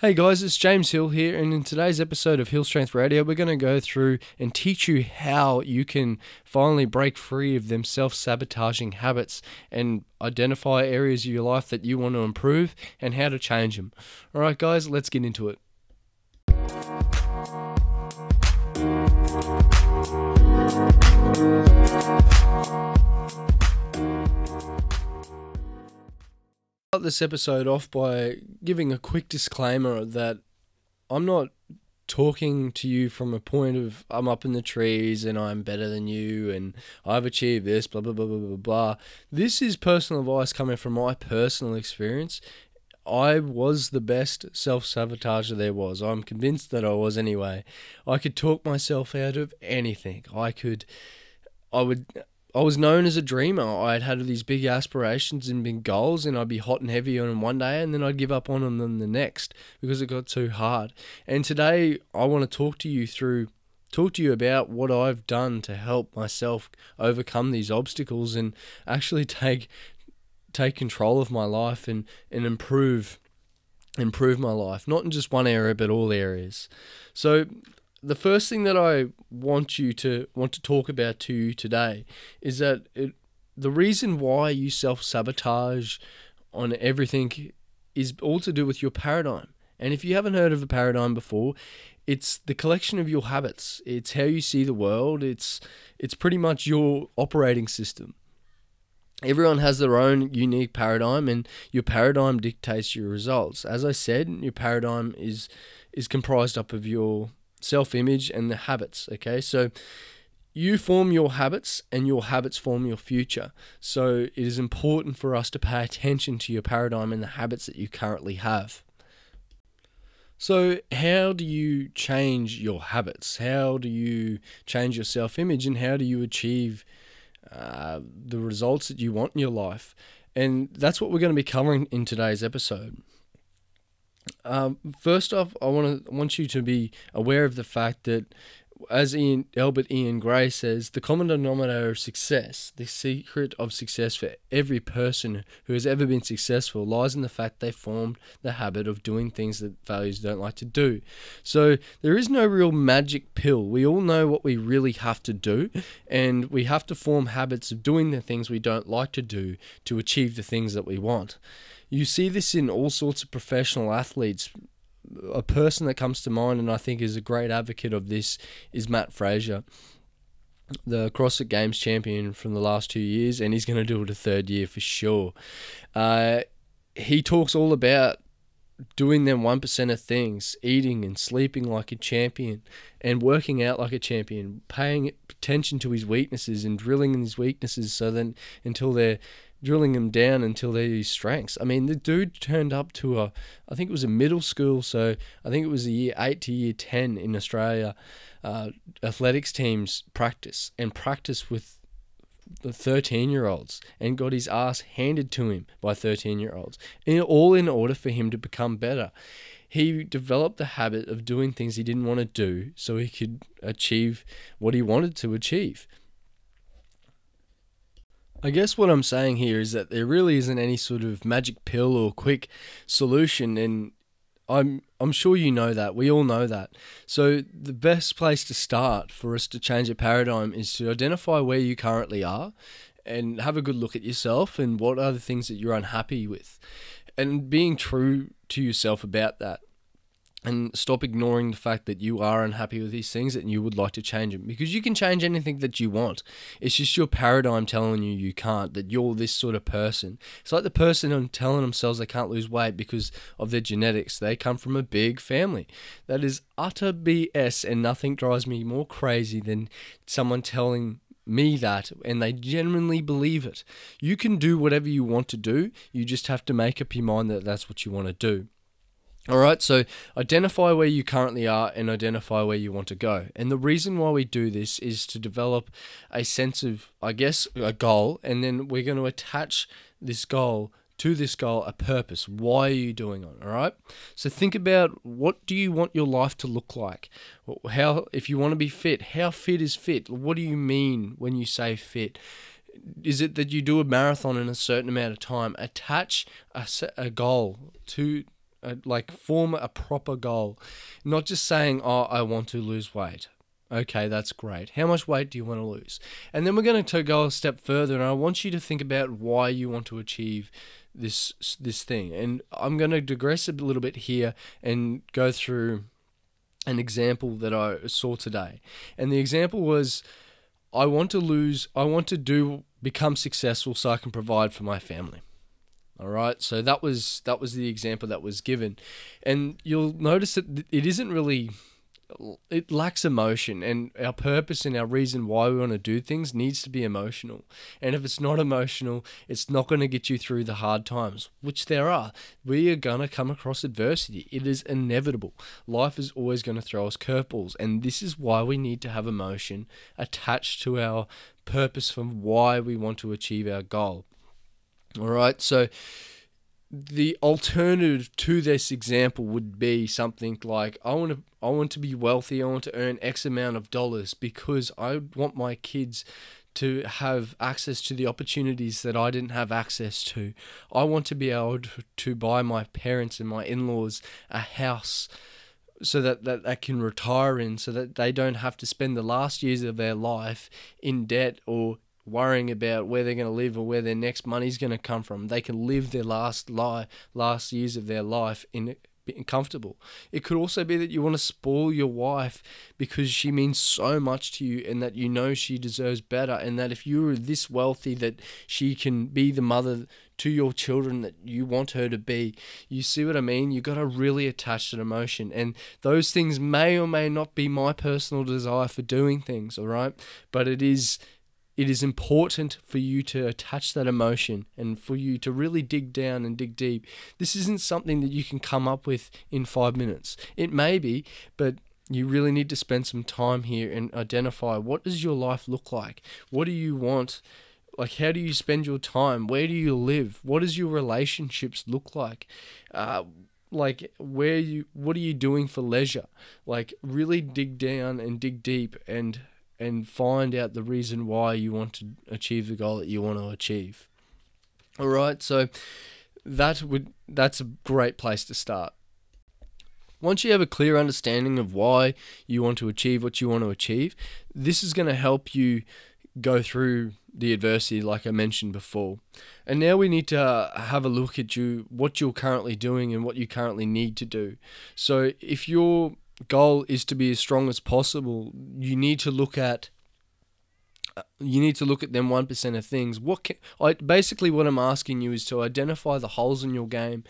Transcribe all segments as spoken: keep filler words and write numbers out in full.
Hey guys, it's James Hill here, and in today's episode of Hill Strength Radio, we're going to go through and teach you how you can finally break free of them self-sabotaging habits and identify areas of your life that you want to improve and how to change them. Alright guys, let's get into it. This episode off by giving a quick disclaimer that I'm not talking to you from a point of I'm up in the trees and I'm better than you and I've achieved this, blah, blah, blah, blah, blah, blah. This is personal advice coming from my personal experience. I was the best self-sabotager there was. I'm convinced that I was anyway. I could talk myself out of anything. I could, I would... I was known as a dreamer. I'd had these big aspirations and big goals, and I'd be hot and heavy on them one day, and then I'd give up on them the next because it got too hard. And today, I want to talk to you through, talk to you about what I've done to help myself overcome these obstacles and actually take take control of my life and and improve improve my life, not in just one area but all areas. So the first thing that I want you to want to talk about to you today is that it, the reason why you self-sabotage on everything is all to do with your paradigm. And if you haven't heard of a paradigm before, it's the collection of your habits. It's how you see the world. It's it's pretty much your operating system. Everyone has their own unique paradigm, and your paradigm dictates your results. As I said, your paradigm is is comprised up of your self-image and the habits, okay? So you form your habits and your habits form your future. So it is important for us to pay attention to your paradigm and the habits that you currently have. So how do you change your habits? How do you change your self-image, and how do you achieve uh, the results that you want in your life? And that's what we're going to be covering in today's episode. Um, first off, I want to want you to be aware of the fact that, as Ian, Albert Ian Gray says, the common denominator of success, the secret of success for every person who has ever been successful, lies in the fact they formed the habit of doing things that values don't like to do. So there is no real magic pill. We all know what we really have to do, and we have to form habits of doing the things we don't like to do to achieve the things that we want. You see this in all sorts of professional athletes. A person that comes to mind, and I think is a great advocate of this, is Matt Fraser, the CrossFit Games champion from the last two years, and he's going to do it a third year for sure. Uh, he talks all about doing them one percent of things, eating and sleeping like a champion, and working out like a champion, paying attention to his weaknesses and drilling in his weaknesses so then until they're drilling them down until they're his strengths. I mean, the dude turned up to a, I think it was a middle school, so I think it was a year eight to year ten in Australia, uh, athletics teams practice, and practice with the thirteen-year-olds, and got his ass handed to him by thirteen-year-olds, in, all in order for him to become better. He developed the habit of doing things he didn't want to do so he could achieve what he wanted to achieve. I guess what I'm saying here is that there really isn't any sort of magic pill or quick solution, and I'm I'm sure you know that. We all know that. So the best place to start for us to change a paradigm is to identify where you currently are and have a good look at yourself and what are the things that you're unhappy with, and being true to yourself about that. And stop ignoring the fact that you are unhappy with these things and you would like to change them, because you can change anything that you want. It's just your paradigm telling you you can't, that you're this sort of person. It's like the person telling themselves they can't lose weight because of their genetics. They come from a big family. That is utter B S, and nothing drives me more crazy than someone telling me that, and they genuinely believe it. You can do whatever you want to do. You just have to make up your mind that that's what you want to do. Alright, so identify where you currently are and identify where you want to go. And the reason why we do this is to develop a sense of, I guess, a goal, and then we're going to attach this goal to this goal, a purpose. Why are you doing it? Alright, so think about, what do you want your life to look like? How, if you want to be fit, how fit is fit? What do you mean when you say fit? Is it that you do a marathon in a certain amount of time? Attach a, a goal to like form a proper goal, not just saying, oh, I want to lose weight. Okay, that's great. How much weight do you want to lose? And then we're going to go a step further, and I want you to think about why you want to achieve this this thing. And I'm going to digress a little bit here and go through an example that I saw today. And the example was, I want to lose, I want to do, become successful so I can provide for my family. All right, so that was that was the example that was given, and you'll notice that it isn't really, it lacks emotion, and our purpose and our reason why we want to do things needs to be emotional. And if it's not emotional, it's not going to get you through the hard times, which there are. We are going to come across adversity. It is inevitable. Life is always going to throw us curveballs, and this is why we need to have emotion attached to our purpose from why we want to achieve our goal. All right, so the alternative to this example would be something like, I want to I want to be wealthy, I want to earn X amount of dollars because I want my kids to have access to the opportunities that I didn't have access to. I want to be able to buy my parents and my in-laws a house so that, that they can retire in, so that they don't have to spend the last years of their life in debt or worrying about where they're going to live or where their next money's going to come from. They can live their last life, last years of their life in being comfortable. It could also be that you want to spoil your wife because she means so much to you, and that you know she deserves better, and that if you are this wealthy that she can be the mother to your children that you want her to be. You see what I mean? You got to really attach an emotion, and those things may or may not be my personal desire for doing things, all right? But it is... It is important for you to attach that emotion and for you to really dig down and dig deep. This isn't something that you can come up with in five minutes. It may be, but you really need to spend some time here and identify, what does your life look like? What do you want? Like, how do you spend your time? Where do you live? What does your relationships look like? Uh, like, where you? What are you doing for leisure? Like, really dig down and dig deep and... and find out the reason why you want to achieve the goal that you want to achieve. All right, so that would that's a great place to start. Once you have a clear understanding of why you want to achieve what you want to achieve, this is going to help you go through the adversity like I mentioned before. And now we need to have a look at you, what you're currently doing and what you currently need to do. So if you're goal is to be as strong as possible, you need to look at you need to look at them one percent of things. What can, I, basically what I'm asking you is to identify the holes in your game.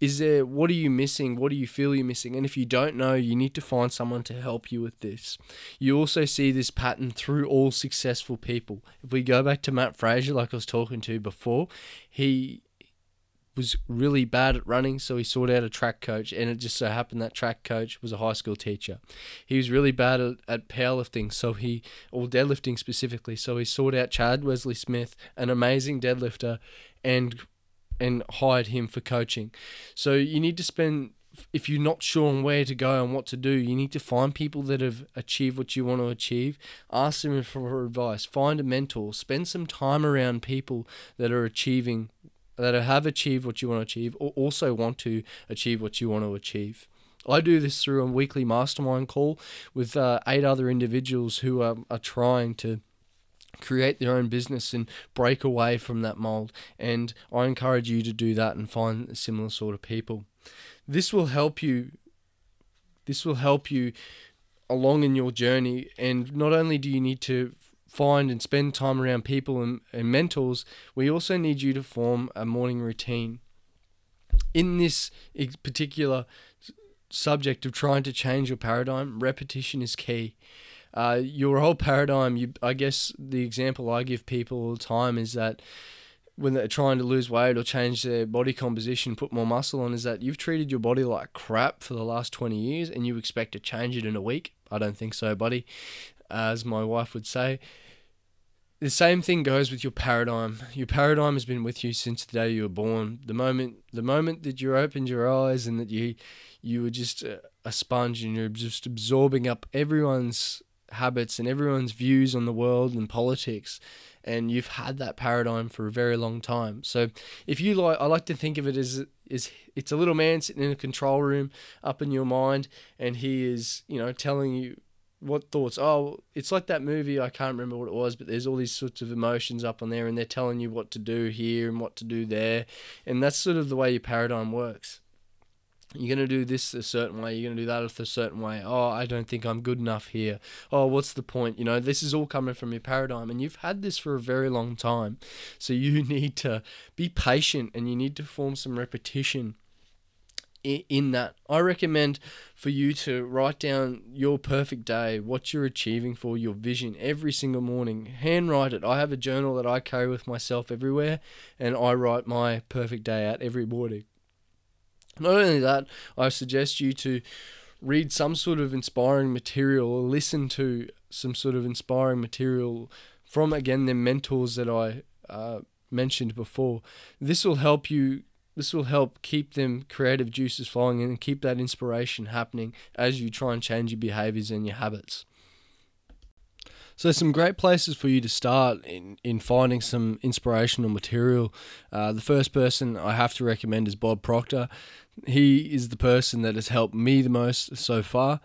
Is there, what are you missing? What do you feel you're missing? And if you don't know, you need to find someone to help you with this. You also see this pattern through all successful people. If we go back to Matt Fraser, like I was talking to before, he was really bad at running, so he sought out a track coach, and it just so happened that track coach was a high school teacher. He was really bad at, at powerlifting, so he, or deadlifting specifically, so he sought out Chad Wesley Smith, an amazing deadlifter, and and hired him for coaching. So you need to spend, if you're not sure on where to go and what to do, you need to find people that have achieved what you want to achieve. Ask them for advice. Find a mentor. Spend some time around people that are achieving that have achieved what you want to achieve or also want to achieve what you want to achieve. I do this through a weekly mastermind call with uh, eight other individuals who are, are trying to create their own business and break away from that mold. And I encourage you to do that and find similar sort of people. This will help you. This will help you along in your journey. And not only do you need to find and spend time around people and, and mentors, we also need you to form a morning routine. In this particular subject of trying to change your paradigm, repetition is key. Uh, your whole paradigm, you, I guess the example I give people all the time is that when they're trying to lose weight or change their body composition, put more muscle on, is that you've treated your body like crap for the last twenty years and you expect to change it in a week. I don't think so, buddy. As my wife would say, the same thing goes with your paradigm. Your paradigm has been with you since the day you were born. The moment, the moment that you opened your eyes and that you, you were just a, a sponge and you're just absorbing up everyone's habits and everyone's views on the world and politics, and you've had that paradigm for a very long time. So if you like, I like to think of it as is it's a little man sitting in a control room up in your mind, and he is, you know, telling you what thoughts. Oh, it's like that movie, I can't remember what it was, but there's all these sorts of emotions up on there, and they're telling you what to do here and what to do there. And that's sort of the way your paradigm works. You're going to do this a certain way. You're going to do that a certain way. Oh, I don't think I'm good enough here. Oh, what's the point? You know, this is all coming from your paradigm, and you've had this for a very long time. So you need to be patient, and you need to form some repetition in that. I recommend for you to write down your perfect day, what you're achieving for, your vision every single morning. Handwrite it. I have a journal that I carry with myself everywhere, and I write my perfect day out every morning. Not only that, I suggest you to read some sort of inspiring material or listen to some sort of inspiring material from, again, the mentors that I uh, mentioned before. This will help you, this will help keep them creative juices flowing and keep that inspiration happening as you try and change your behaviors and your habits. So some great places for you to start in, in finding some inspirational material. Uh, the first person I have to recommend is Bob Proctor. He is the person that has helped me the most so far.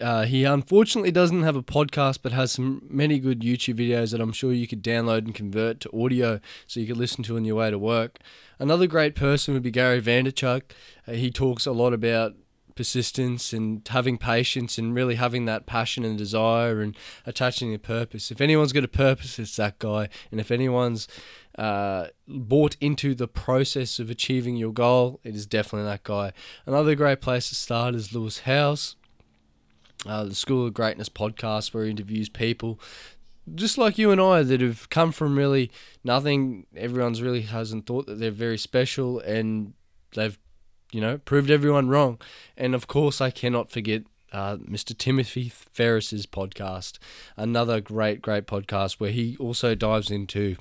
Uh, he unfortunately doesn't have a podcast, but has some many good YouTube videos that I'm sure you could download and convert to audio so you could listen to on your way to work. Another great person would be Gary Vaynerchuk. Uh, he talks a lot about persistence and having patience and really having that passion and desire and attaching a purpose. If anyone's got a purpose, it's that guy. And if anyone's uh, bought into the process of achieving your goal, it is definitely that guy. Another great place to start is Lewis Howes, uh, the School of Greatness podcast, where he interviews people just like you and I that have come from really nothing. Everyone's really hasn't thought that they're very special, and they've you know, proved everyone wrong. And of course, I cannot forget uh, Mister Timothy Ferriss's podcast, another great, great podcast where he also dives into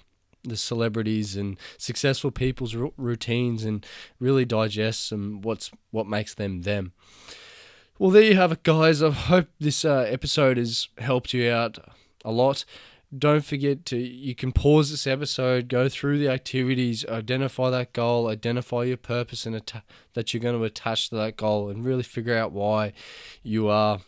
the celebrities and successful people's r routines and really digests some what's what makes them them. Well, there you have it, guys. I hope this uh, episode has helped you out a lot. Don't forget to, you can pause this episode, go through the activities, identify that goal, identify your purpose and atta that you're going to attach to that goal, and really figure out why you are,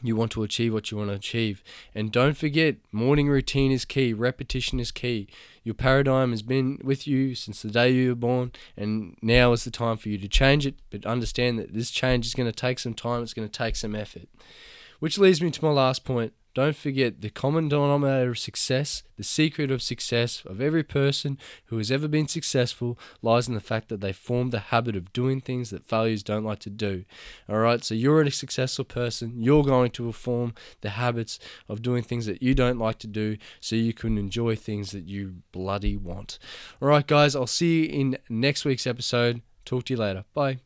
you want to achieve what you want to achieve. And don't forget, morning routine is key, repetition is key. Your paradigm has been with you since the day you were born, and now is the time for you to change it, but understand that this change is going to take some time, it's going to take some effort. Which leads me to my last point. Don't forget the common denominator of success, the secret of success of every person who has ever been successful lies in the fact that they formed the habit of doing things that failures don't like to do. Alright, so you're a successful person, you're going to form the habits of doing things that you don't like to do so you can enjoy things that you bloody want. Alright guys, I'll see you in next week's episode. Talk to you later. Bye.